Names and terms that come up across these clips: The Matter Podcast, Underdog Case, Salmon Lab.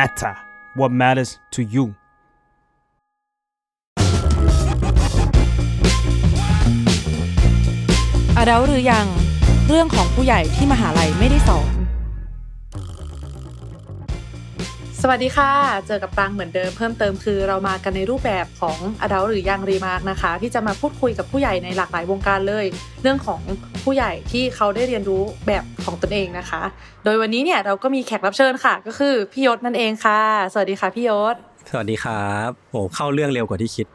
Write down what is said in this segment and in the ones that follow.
matter what matters to youเราหรือยังเรื่องของผู้ใหญ่ที่มหาลัยไม่ได้สอนสวัสดีค่ะเจอกับปางเหมือนเดิมเพิ่มเติมคือเรามากันในรูปแบบของเราหรือยังรีมาร์กนะคะที่จะมาพูดคุยกับผู้ใหญ่ในหลากหลายวงการเลยเรื่องของผู้ใหญ่ที่เขาได้เรียนรู้แบบของตนเองนะคะโดยวันนี้เนี่ยเราก็มีแขกรับเชิญค่ะก็คือพี่ยศนั่นเองค่ะสวัสดีค่ะพี่ยศสวัสดีครับโอ้เข้าเรื่องเร็วกว่าที่คิด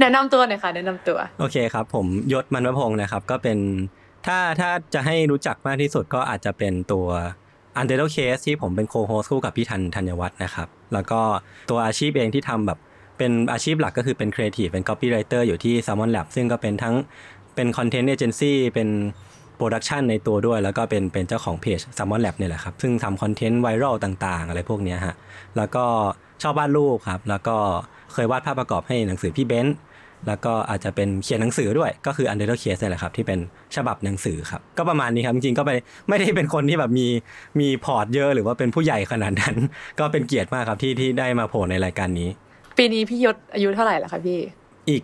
แนะนำตัวหน่อยค่ะแนะนำตัวโอเคครับผมยศมันวพงศ์นะครับก็เป็นถ้าจะให้รู้จักมากที่สุดก็อาจจะเป็นตัว Underdog Case ที่ผมเป็นโคโฮสต์คู่กับพี่ธัญวัฒน์นะครับแล้วก็ตัวอาชีพเองที่ทำแบบเป็นอาชีพหลักก็คือเป็นครีเอทีฟเป็น copywriter อยู่ที่ Salmon Lab ซึ่งก็เป็นทั้งเป็นคอนเทนต์เอเจนซี่เป็นโปรดักชันในตัวด้วยแล้วก็เป็นเจ้าของเพจ Salmon Lab เนี่ยแหละครับซึ่งทำคอนเทนต์ไวรัลต่างๆอะไรพวกนี้ฮะแล้วก็ชอบวาดรูปครับแล้วก็เคยวาดภาพประกอบให้หนังสือพี่เบนซ์แล้วก็อาจจะเป็นเขียนหนังสือด้วยก็คือ Underdog Case นี่แหละครับที่เป็นฉบับหนังสือครับก็ประมาณนี้ครับจริงๆก็ไม่ได้เป็นคนที่แบบมีพอร์ตเยอะหรือว่าเป็นผู้ใหญ่ขนาดนั้น ก็เป็นเกียรติมากครับที่ได้มาโผล่ในรายการนี้ปีนี้พี่ยศอายุเท่าไหร่ล่ะคะพี่อีก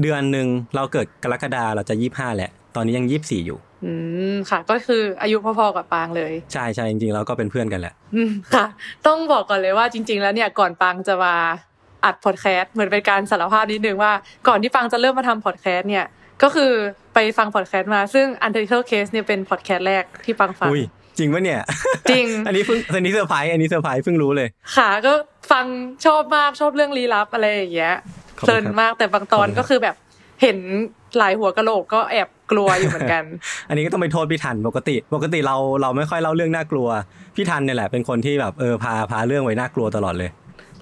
เดือนนึงเราเกิดกรกฎาคมเราจะ25แหละตอนนี้ยัง24อยู่ค่ะก็คืออายุพอๆกับปางเลยใช่ๆจริงๆแล้วก็เป็นเพื่อนกันแหละค่ะต้องบอกก่อนเลยว่าจริงๆแล้วเนี่ยก่อนปางจะมาอัดพอดแคสต์เหมือนเป็นการสารภาพนิดนึงว่าก่อนที่ปางจะเริ่มมาทำพอดแคสต์เนี่ยก็คือไปฟังพอดแคสต์มาซึ่ง Underdog Case เนี่ยเป็นพอดแคสต์แรกที่ปางฟังจริงป่ะเนี่ยจริง อันนี้เซอร์ไพรส์อันนี้เซอร์ไพรส์เพิ่งรู้เลยค่ะก็ฟังชอบมากชอบเรื่องลี้ลับอะไรอย่างเงี้ยเพลินมากแต่บางตอนก็คือแบบเห็นหลายหัวกะโหลกก็แอบกลัวอยู่เหมือนกัน อันนี้ก็ต้องไปโทษพี่ทันปกติเราไม่ค่อยเล่าเรื่องน่ากลัวพี่ทันเนี่ยแหละเป็นคนที่แบบพาเรื่องไว้น่ากลัวตลอดเลย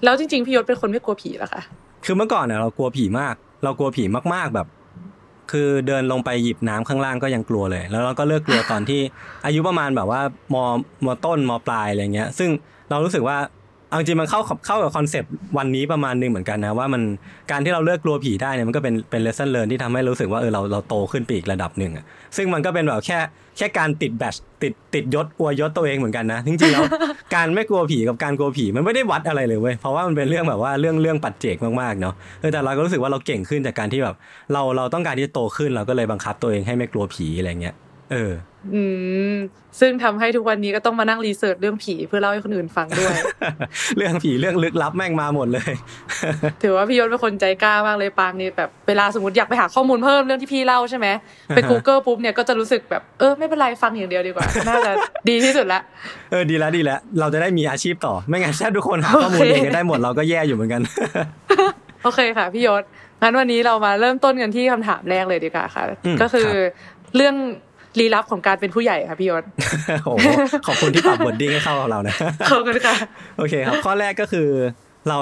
แล้วจริงๆพี่ยศเป็นคนไม่กลัวผีหรอคะคือเมื่อก่อนเนี่ยเรากลัวผีมากเรากลัวผีมากๆแบบคือเดินลงไปหยิบน้ำข้างล่างก็ยังกลัวเลยแล้วเราก็เลิกกลัวตอนที่อายุประมาณแบบว่าม.ต้นม.ปลายอะไรเงี้ยซึ่งเรารู้สึกว่าเอาจริงมันเข้ากับคอนเซปต์วันนี้ประมาณนึงเหมือนกันนะว่ามันการที่เราเลิกกลัวผีได้เนี่ยมันก็เป็น lesson learn ที่ทำให้รู้สึกว่าเราโตขึ้นไปอีกระดับนึงอ่ะซึ่งมันก็เป็นแบบแค่การติดแบตติดยศอวยยศตัวเองเหมือนกันนะจริงๆแล้วการไม่กลัวผีกับการกลัวผีมันไม่ได้วัดอะไรเลยเว้ยเพราะว่ามันเป็นเรื่องแบบว่าเรื่องปัจเจกมากๆเนาะแต่เราก็รู้สึกว่าเราเก่งขึ้นจากการที่แบบเราต้องการที่จะโตขึ้นเราก็เลยบังคับตัวเองให้ไม่กลัวผีอะไรเงี้ยซึ่งทำให้ทุกวันนี้ก็ต้องมานั่งรีเสิร์ชเรื่องผีเพื่อเล่าให้คนอื่นฟังด้วย เรื่องผีเรื่องลึกลับแม่งมาหมดเลย ถือว่าพี่ยศเป็นคนใจกล้ามากเลยปางนี่แบบเวลาสมมติอยากไปหาข้อมูลเพิ่มเรื่องที่พี่เล่าใช่ไหม ไป Google ปุ๊บเนี่ยก็จะรู้สึกแบบไม่เป็นไรฟังอย่างเดียวดีกว่า น่าจะดีที่สุดละ ดีแล้วเราจะได้มีอาชีพต่อไม่งั้นถ้าทุกคนหาข้อมูลเองได้หมดเราก็แย่อยู่เหมือนกัน โอเคค่ะพี่ยศงั้นวันนี้เรามาเริ่มต้นกันที่คำถามแรกเลยดีกว่าค่ะก็คือเรื่องลี้ลับของการเป็นผู้ใหญ่ค่ะพี่ยศโอ้ขอบคุณที่ปรับบทดิ้งให้เข้ากับเรานะขอบคุณค่ะโอเคครับข้อแรกก็คือ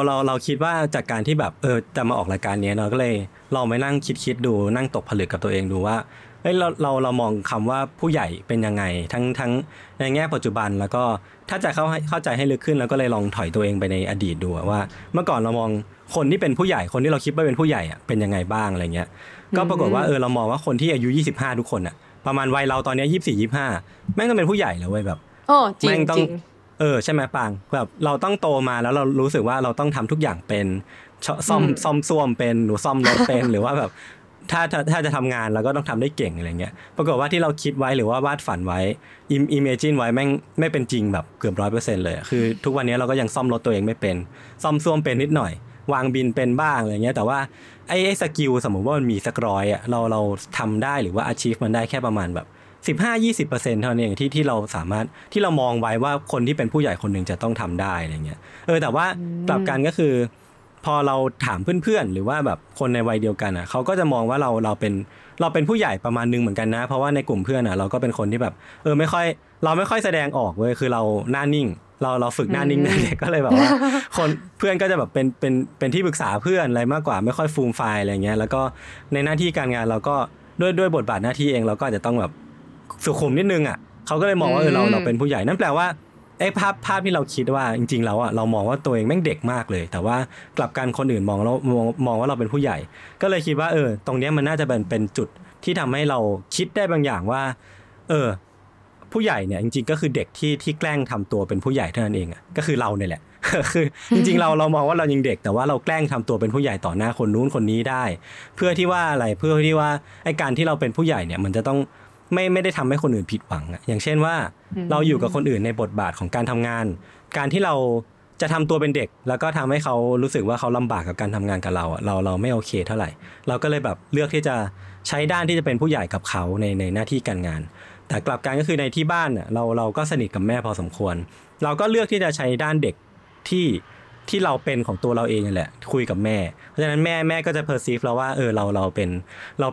เราคิดว่าจากการที่แบบจะมาออกรายการนี้เราก็เลยลองไปนั่งคิดดูนั่งตกผลึกกับตัวเองดูว่าเฮ้ยเรามองคำว่าผู้ใหญ่เป็นยังไงทั้งในแง่ปัจจุบันแล้วก็ถ้าจะเข้าใจให้ลึกขึ้นแล้วก็เลยลองถอยตัวเองไปในอดีตดูว่าเมื่อก่อนเรามองคนที่เป็นผู้ใหญ่คนที่เราคิดว่าเป็นผู้ใหญ่อ่ะเป็นยังไงบ้างอะไรเงี้ยก็ปรากฏว่าเรามองว่าคนที่อายุ25ทุกคนอ่ะประมาณวัยเราตอนนี้24-25แม่งต้องเป็นผู้ใหญ่แล้วเว้ยแบบแม่งต้องใช่ไหมปังแบบเราต้องโตมาแล้วเรารู้สึกว่าเราต้องทำทุกอย่างเป็นซ่อมซ่วมเป็นหรือซ่อมรถเป็น หรือว่าแบบถ้าจะทำงานเราก็ต้องทำได้เก่งอะไรเงี้ยปรากฏว่าที่เราคิดไว้หรือว่าวาดฝันไว้ imagine ไว้แม่งไม่เป็นจริงแบบเกือบ 100% เลยคือทุกวันนี้เราก็ยังซ่อมรถตัวเองไม่เป็นซ่อมซ่วมเป็นนิดหน่อยวางบินเป็นบ้างอะไรเงี้ยแต่ว่าไอ้สกิลสมมุติว่ามันมีสัก100อ่ะเราทำได้หรือว่า achieve มันได้แค่ประมาณแบบ 15-20% เท่านั้นเองที่เราสามารถที่เรามองไว้ว่าคนที่เป็นผู้ใหญ่คนนึงจะต้องทำได้อะไรเงี้ยแต่ว่ากลับกันก็คือพอเราถามเพื่อนๆหรือว่าแบบคนในวัยเดียวกันอ่ะเขาก็จะมองว่าเราเป็นผู้ใหญ่ประมาณนึงเหมือนกันนะเพราะว่าในกลุ่มเพื่อนอ่ะเราก็เป็นคนที่แบบไม่ค่อยแสดงออกเว้ยคือเราหน้านิ่งเราฝึกหน้านิ่งได้ก็เลยแบบว่าคนเพื่อนก็จะแบบเป็นที่ปรึกษาเพื่อนอะไรมากกว่าไม่ค่อยฟูมไฟล์อะไรเงี้ยแล้วก็ในหน้าที่การงานเราก็ด้วยบทบาทหน้าที่เองเราก็จะต้องแบบสุขุมนิดนึงอ่ะเขาก็เลยมองว่าเราเป็นผู้ใหญ่นั่นแปลว่าไอ้ภาพที่เราคิดว่าจริงๆแล้วอ่ะเรามองว่าตัวเองแม่งเด็กมากเลยแต่ว่ากลับกันคนอื่นมองว่าเราเป็นผู้ใหญ่ก็เลยคิดว่าตรงเนี้ยมันน่าจะเป็นจุดที่ทำให้เราคิดได้บางอย่างว่า ผู้ใหญ่เนี่ยจริงๆก็คือเด็กที่แกล้งทำตัวเป็นผู้ใหญ่เท่านั้นเองอ่ะก็คือเราเนี่ยแหละคือจริงๆเรามองว่าเรายังเด็กแต่ว่าเราแกล้งทำตัวเป็นผู้ใหญ่ต่อหน้าคนนู้นคนนี้ได้เพื่อที่ว่าอะไรเพื่อที่ว่าไอ้การที่เราเป็นผู้ใหญ่เนี่ยมันจะต้องไม่ได้ทำให้คนอื่นผิดหวังอ่ะอย่างเช่นว่าเราอยู่กับคนอื่นในบทบาทของการทำงานการที่เราจะทำตัวเป็นเด็กแล้วก็ทำให้เขารู้สึกว่าเขาลำบากกับการทำงานกับเราอ่ะเราไม่โอเคเท่าไหร่เราก็เลยแบบเลือกที่จะใช้ด้านที่จะเป็นผู้ใหญ่กับเขาในหน้าที่การงานแต่กลับกันก็คือในที่บ้านน่ะเราก็สนิทกับแม่พอสมควรเราก็เลือกที่จะใช้ด้านเด็กที่เราเป็นของตัวเราเองนี่แหละคุยกับแม่เพราะฉะนั้นแม่ก็จะเพอร์ซีฟเราว่าเราเ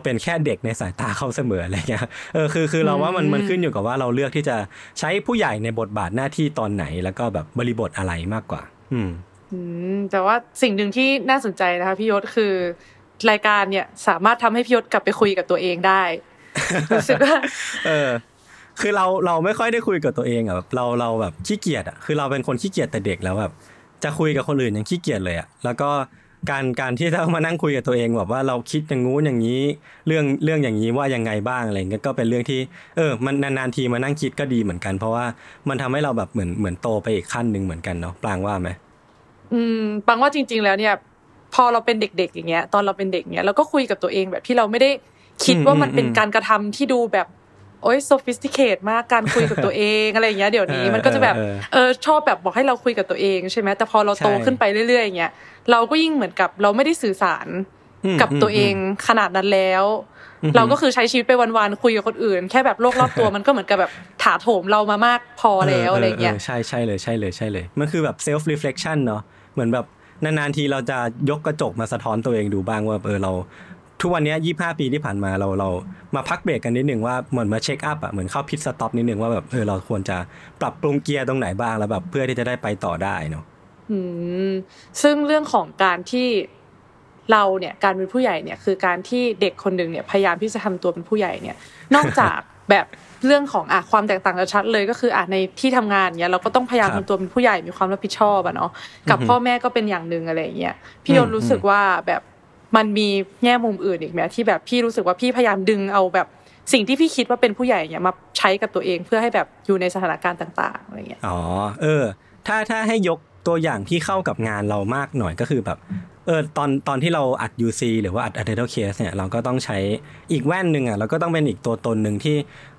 ป็นแค่เด็กในสายตาเขาเสมออะไรเงี้ยคือเราว่ามันขึ้นอยู่กับว่าเราเลือกที่จะใช้ผู้ใหญ่ในบทบาทหน้าที่ตอนไหนแล้วก็แบบบริบทอะไรมากกว่าแต่ว่าสิ่งหนึ่งที่น่าสนใจนะคะพี่ยศคือรายการเนี่ยสามารถทำให้พี่ยศกลับไปคุยกับตัวเองได้รู้สึกว่าคือเราไม่ค่อยได้คุยกับตัวเองอ่ะแบบเราแบบขี้เกียจอ่ะคือเราเป็นคนขี้เกียจแต่เด็กแล้วแบบจะคุยกับคนอื่นยังขี้เกียจเลยอ่ะแล้วก็การที่ต้องมานั่งคุยกับตัวเองแบบว่าเราคิดอย่างงู้นอย่างนี้เรื่องอย่างนี้ว่ายังไงบ้างอะไรก็เป็นเรื่องที่มันนานๆทีมานั่งคิดก็ดีเหมือนกันเพราะว่ามันทำให้เราแบบเหมือนโตไปอีกขั้นนึงเหมือนกันเนาะปรางว่ามั้ยปรางว่าจริงๆแล้วเนี่ยพอเราเป็นเด็กๆอย่างเงี้ยตอนเราเป็นเด็กเงี้ยเราก็คุยกับตัวเองแบบที่เราไม่ได้คิดว่ามันเป็นการกระทำที่ดูแบบโอ๊ย sophisticated มากการคุยกับตัวเองอะไรอย่างเงี้ยเดี๋ยวนี้มันก็จะแบบชอบแบบบอกให้เราคุยกับตัวเองใช่มั้ยแต่พอเราโตขึ้นไปเรื่อยๆอย่างเงี้ยเราก็ยิ่งเหมือนกับเราไม่ได้สื่อสารกับตัวเองขนาดนั้นแล้วเราก็คือใช้ชีวิตไปวันๆคุยกับคนอื่นแค่แบบโลกรอบตัวมันก็เหมือนกับแบบถาโถมเรามามากพอแล้วอะไรอย่างเงี้ยใช่เลยมันคือแบบ self reflection เนาะเหมือนแบบนานๆทีเราจะยกกระจกมาสะท้อนตัวเองดูบ้างว่าเราทุกวันนี้25 ปีที่ผ่านมาเรามาพักเบรกกันนิดนึงว่าเหมือนมาเช็คอัพอ่ะเหมือนเข้าพิทสต็อปนิดนึงว่าแบบเราควรจะปรับปรุงเกียร์ตรงไหนบ้างแล้วแบบเพื่อที่จะได้ไปต่อได้เนาะซึ่งเรื่องของการที่เราเนี่ยการเป็นผู้ใหญ่เนี่ยคือการที่เด็กคนนึงเนี่ยพยายามที่จะทำตัวเป็นผู้ใหญ่เนี่ยนอกจากแบบเรื่องของความแตกต่างชัดเลยก็คือในที่ทำงานเนี่ยเราก็ต้องพยายามทำตัวเป็นผู้ใหญ่มีความรับผิดชอบอ่ะเนาะกับพ่อแม่ก็เป็นอย่างนึงอะไรอย่างเงี้ยพี่ยศรู้สึกว่าแบบมันมีแง่มุมอื่นอีกมั้ยที่แบบพี่รู้สึกว่าพี่พยายามดึงเอาแบบสิ่งที่พี่คิดว่าเป็นผู้ใหญ่เนี่ยมาใช้กับตัวเองเพื่อให้แบบอยู่ในสถานการณ์ต่างๆอะไรเงี้ยอ๋อถ้าให้ยกตัวอย่างที่เข้ากับงานเรามากหน่อยก็คือแบบตอนที่เราอัด UC หรือว่าอัด Underdog Case เนี่ยเราก็ต้องใช้อีกแว่นนึงอ่ะเราก็ต้องเป็นอีกตัวตนนึงที่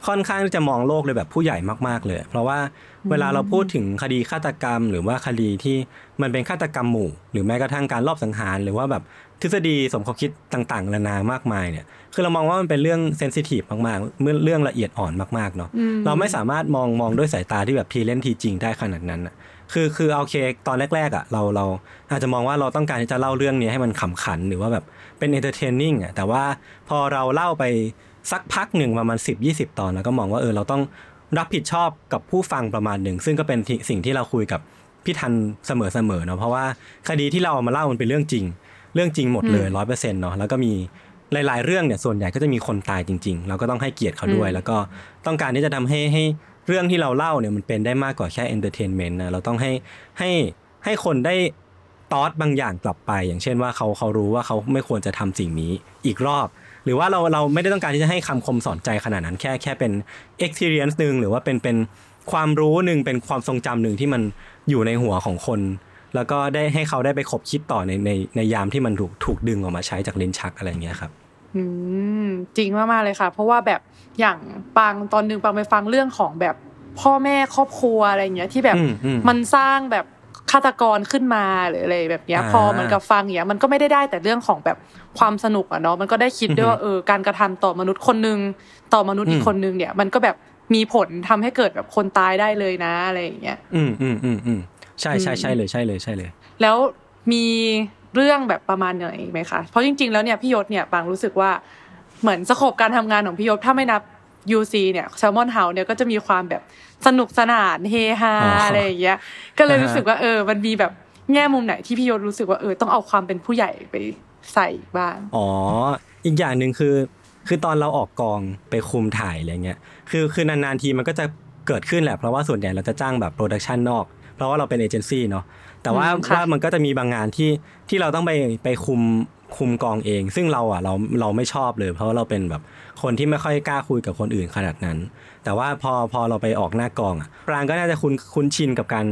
ค่อนข้างจะมองโลกเลยแบบผู้ใหญ่มากๆเลยเพราะว่าเวลาเราพูดถึงคดีฆาตกรรมหรือว่าคดีที่มันเป็นฆาตกรรมหมู่หรือแม้กระทั่งการลอบสังหารหรือว่าแบบทฤษฎีสมคบคิดต่างๆนานามากมายเนี่ยคือเรามองว่ามันเป็นเรื่องเซนซิทีฟมากๆเรื่องละเอียดอ่อนมากๆเนาะเราไม่สามารถมองด้วยสายตาที่แบบทีเล่นทีจริงได้ขนาดนั้นคือโอเคตอนแรกๆอ่ะเราอาจจะมองว่าเราต้องการที่จะเล่าเรื่องนี้ให้มันขำขันหรือว่าแบบเป็นเอนเตอร์เทนนิ่งอ่ะแต่ว่าพอเราเล่าไปสักพักหนึ่งประมาณ 10-20 ตอนแล้วก็มองว่าเราต้องรับผิดชอบกับผู้ฟังประมาณหนึ่งซึ่งก็เป็นสิ่งที่เราคุยกับพี่ทันเสมอๆเนาะเพราะว่าคดีที่เราเอามาเล่ามันเป็นเรื่องจริงหมดเลย 100% เนาะแล้วก็มีหลายๆเรื่องเนี่ยส่วนใหญ่ก็จะมีคนตายจริงๆเราก็ต้องให้เกียรติเขาด้วยแล้วก็ต้องการที่จะทำให้เรื่องที่เราเล่าเนี่ยมันเป็นได้มากกว่าแค่เอนเตอร์เทนเมนต์นะเราต้องให้คนได้ทอตบางอย่างกลับไปอย่างเช่นว่าเขารู้ว่าเขาไม่ควรจะทำสิ่งนี้อีกรอบหรือว่าเราไม่ได้ต้องการที่จะให้คำคมสอนใจขนาดนั้นแค่เป็น experience นึงหรือว่าเป็นความรู้นึงเป็นความทรงจำนึงที่มันอยู่ในหัวของคนแล้วก็ได้ให้เขาได้ไปขบคิดต่อในยามที่มันถูกดึงออกมาใช้จากลิ้นชักอะไรอย่างเงี้ยครับจริงมากๆเลยค่ะเพราะว่าแบบอย่างปังตอนนึงปังไปฟังเรื่องของแบบพ่อแม่ครอบครัวอะไรอย่างเงี้ยที่แบบมันสร้างแบบฆาตกรขึ้นมาหรืออะไรแบบเนี้ยพอมันกับฟังอย่างเงี้ยมันก็ไม่ได้แต่เรื่องของแบบความสนุกอ่ะเนาะมันก็ได้คิดด้วยว่าการกระทำต่อมนุษย์คนนึงต่อมนุษย์อีกคนนึงเนี่ยมันก็แบบมีผลทำให้เกิดแบบคนตายได้เลยนะอะไรอย่างเงี้ยใช่เลยแล้วมีเรื่องแบบประมาณไหนอีกมั้ยคะเพราะจริงๆแล้วเนี่ยพี่ยศเนี่ยปังรู้สึกว่าเหมือนสโคปการทำงานของพี่ยศถ้าไม่นับ UC เนี่ย Salmon House เนี่ยก็จะมีความแบบสนุกสนานเฮฮาอะไรอย่างเงี้ยก็เลยรู้สึกว่ามันมีแบบแง่มุมไหนที่พี่ยศรู้สึกว่าต้องเอาความเป็นผู้ใหญ่ไปใส่บ้างอ๋ออีกอย่างนึงคือตอนเราออกกองไปคุมถ่ายอะไรเงี้ยคือนานๆทีมันก็จะเกิดขึ้นแหละเพราะว่าส่วนใหญ่เราจะจ้างแบบโปรดักชั่นนอกเพราะว่าเราเป็นเอเจนซี่เนาะแต่ว่ามันก็จะมีบางงานที่เราต้องไปคุม คุมกองเองซึ่งเราไม่ชอบเลยเพราะเราเป็นแบบคนที่ไม่ค่อยกล้าคุยกับคนอื่นขนาดนั้นแต่ว่าพอเราไปออกหน้ากองอ่ะปรางก็น่าจะคุ้นชินกับการ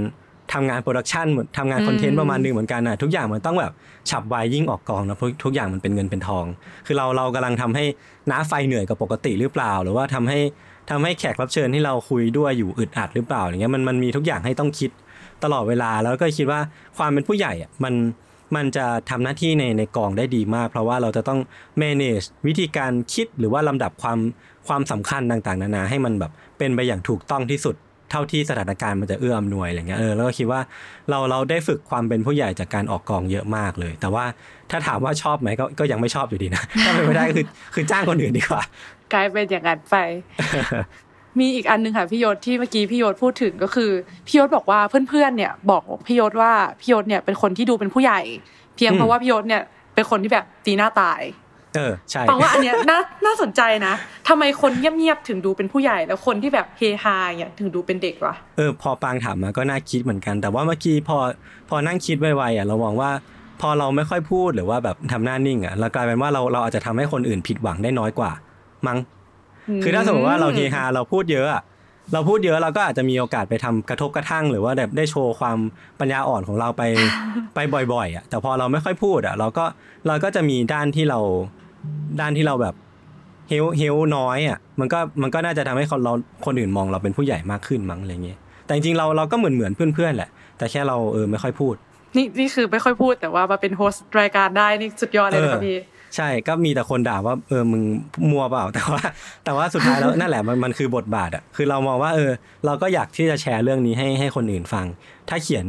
ทำงานโปรดักชันเหมือนทำงานคอนเทนต์ประมาณนึงเหมือนกันนะทุกอย่างมันต้องแบบฉับไวยิ่งออกกองนะเพราะทุกอย่างมันเป็นเงินเป็นทองคือเรากำลังทำให้น้าไฟเหนื่อยกับปกติหรือเปล่าหรือว่าทำให้แขกรับเชิญที่เราคุยด้วยอยู่อึดอัดหรือเปล่าอย่างเงี้ยมันมีทุกอย่างให้ต้องคิดตลอดเวลาแล้วก็คิดว่าความเป็นผู้ใหญ่อ่ะมันจะทำหน้าที่ในกองได้ดีมากเพราะว่าเราจะต้อง manage วิธีการคิดหรือว่าลำดับความสำคัญต่างๆนานาให้มันแบบเป็นไปอย่างถูกต้องที่สุดเท่าที่สถานการณ์มันจะเอื้ออำนวยอะไรเงี้ยแล้วก็คิดว่าเราได้ฝึกความเป็นผู้ใหญ่จากการออกกองเยอะมากเลยแต่ว่าถ้าถามว่าชอบไหมก็ยังไม่ชอบอยู่ดีนะถ้าเป็นไปได้คือจ้างคนอื่นดีกว่ากลายเป็นอย่างนั้นไป มีอีกอันนึงค่ะพี่ยศที่เมื่อกี้พี่ยศพูดถึงก็คือพี่ยศบอกว่าเพื่อนๆเนี่ยบอกพี่ยศว่าพี่ยศเนี่ยเป็นคนที่ดูเป็นผู้ใหญ่เพียงเพราะว่าพี่ยศเนี่ยเป็นคนที่แบบตีหน้าตายใช่เพราะว่าอันเนี้ยน่าสนใจนะทำไมคนเงียบๆถึงดูเป็นผู้ใหญ่แล้วคนที่แบบเฮฮาเนี่ยถึงดูเป็นเด็กวะพอปางถามมาก็น่าคิดเหมือนกันแต่ว่าเมื่อกี้พอนั่งคิดไวๆอ่ะเรามองว่าพอเราไม่ค่อยพูดหรือว่าแบบทำหน้านิ่งอ่ะเรากลายเป็นว่าเราอาจจะทำให้คนอื่นผิดหวังได้น้อยกว่ามั้งคือถ้าสมมติว่าเราเฮฮาเราพูดเยอะเราก็อาจจะมีโอกาสไปทำกระทบกระทั่งหรือว่าแบบได้โชว์ความปัญญาอ่อนของเราไปบ่อยๆอ่ะแต่พอเราไม่ค่อยพูดอ่ะเราก็จะมีด้านที่เราแบบเฮลน้อยอ่ะมันก็น่าจะทำให้คนอื่นมองเราเป็นผู้ใหญ่มากขึ้นมั้งอะไรเงี้ยแต่จริงๆเราก็เหมือนเพื่อนๆแหละแต่แค่เราไม่ค่อยพูดนี่คือไม่ค่อยพูดแต่ว่ามาเป็นโฮสต์รายการได้นี่สุดยอดเลยนะครับพี่ใช่ก็มีแต่คนด่าว่ามึงมัวเปล่าแต่ว่าสุดท้ายแล้วนั่นแหละมันคือบทบาทอ่ะคือเรามองว่าเราก็อยากที่จะแชร์เรื่องนี้ให้คนอื่นฟังถ้าเขียน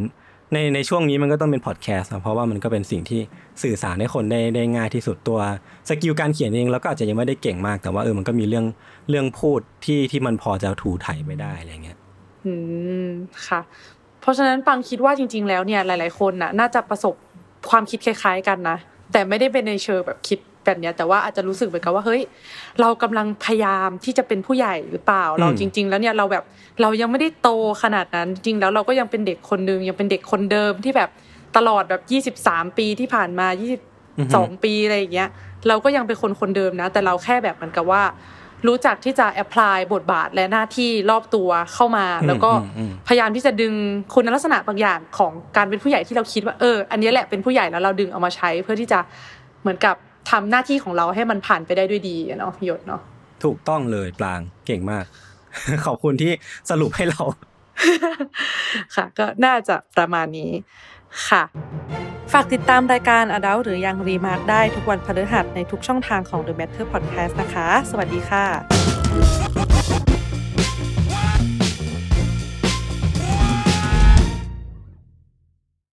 ในช่วงนี้มันก็ต้องเป็นพอดแคสต์เพราะว่ามันก็เป็นสิ่งที่สื่อสารให้คนได้ง่ายที่สุดตัวสกิลการเขียนเองแล้วก็อาจจะยังไม่ได้เก่งมากแต่ว่ามันก็มีเรื่องพูดที่มันพอจะถูถ่ายไปได้อะไรเงี้ยค่ะเพราะฉะนั้นปังคิดว่าจริงๆแล้วเนี่ยหลายๆคนน่าจะประสบความคิดคล้ายๆกันนะแต่ไม่ได้เป็นในเชิงแบบคิดแบบเนี้ยแต่ว่าอาจจะรู้สึกเหมือนกับว่าเฮ้ยเรากำลังพยายามที่จะเป็นผู้ใหญ่หรือเปล่าเราจริงๆแล้วเนี่ยเราแบบเรายังไม่ได้โตขนาดนั้นจริงๆแล้วเราก็ยังเป็นเด็กคนนึงยังเป็นเด็กคนเดิมที่แบบตลอดแบบ23ปีที่ผ่านมา22ปีอะไรอย่างเงี้ยเราก็ยังเป็นคนๆเดิมนะแต่เราแค่แบบเหมือนกับว่ารู้จักที่จะแอพพลายบทบาทและหน้าที่รอบตัวเข้ามาแล้วก็พยายามที่จะดึงคุณลักษณะบางอย่างของการเป็นผู้ใหญ่ที่เราคิดว่าอันนี้แหละเป็นผู้ใหญ่แล้วเราดึงเอามาใช้เพื่อที่จะเหมือนกับทำหน้าที่ของเราให้มันผ่านไปได้ด้วยดีเนาะยศเนาะถูกต้องเลยปรางเก่งมาก ขอบคุณที่สรุปให้เรา ค่ะก็น่าจะประมาณนี้ค่ะฝากติดตามรายการ Adult หรือยัง Remark ได้ทุกวันพฤหัสในทุกช่องทางของ The Matter Podcast นะคะสวัสดีค่ะ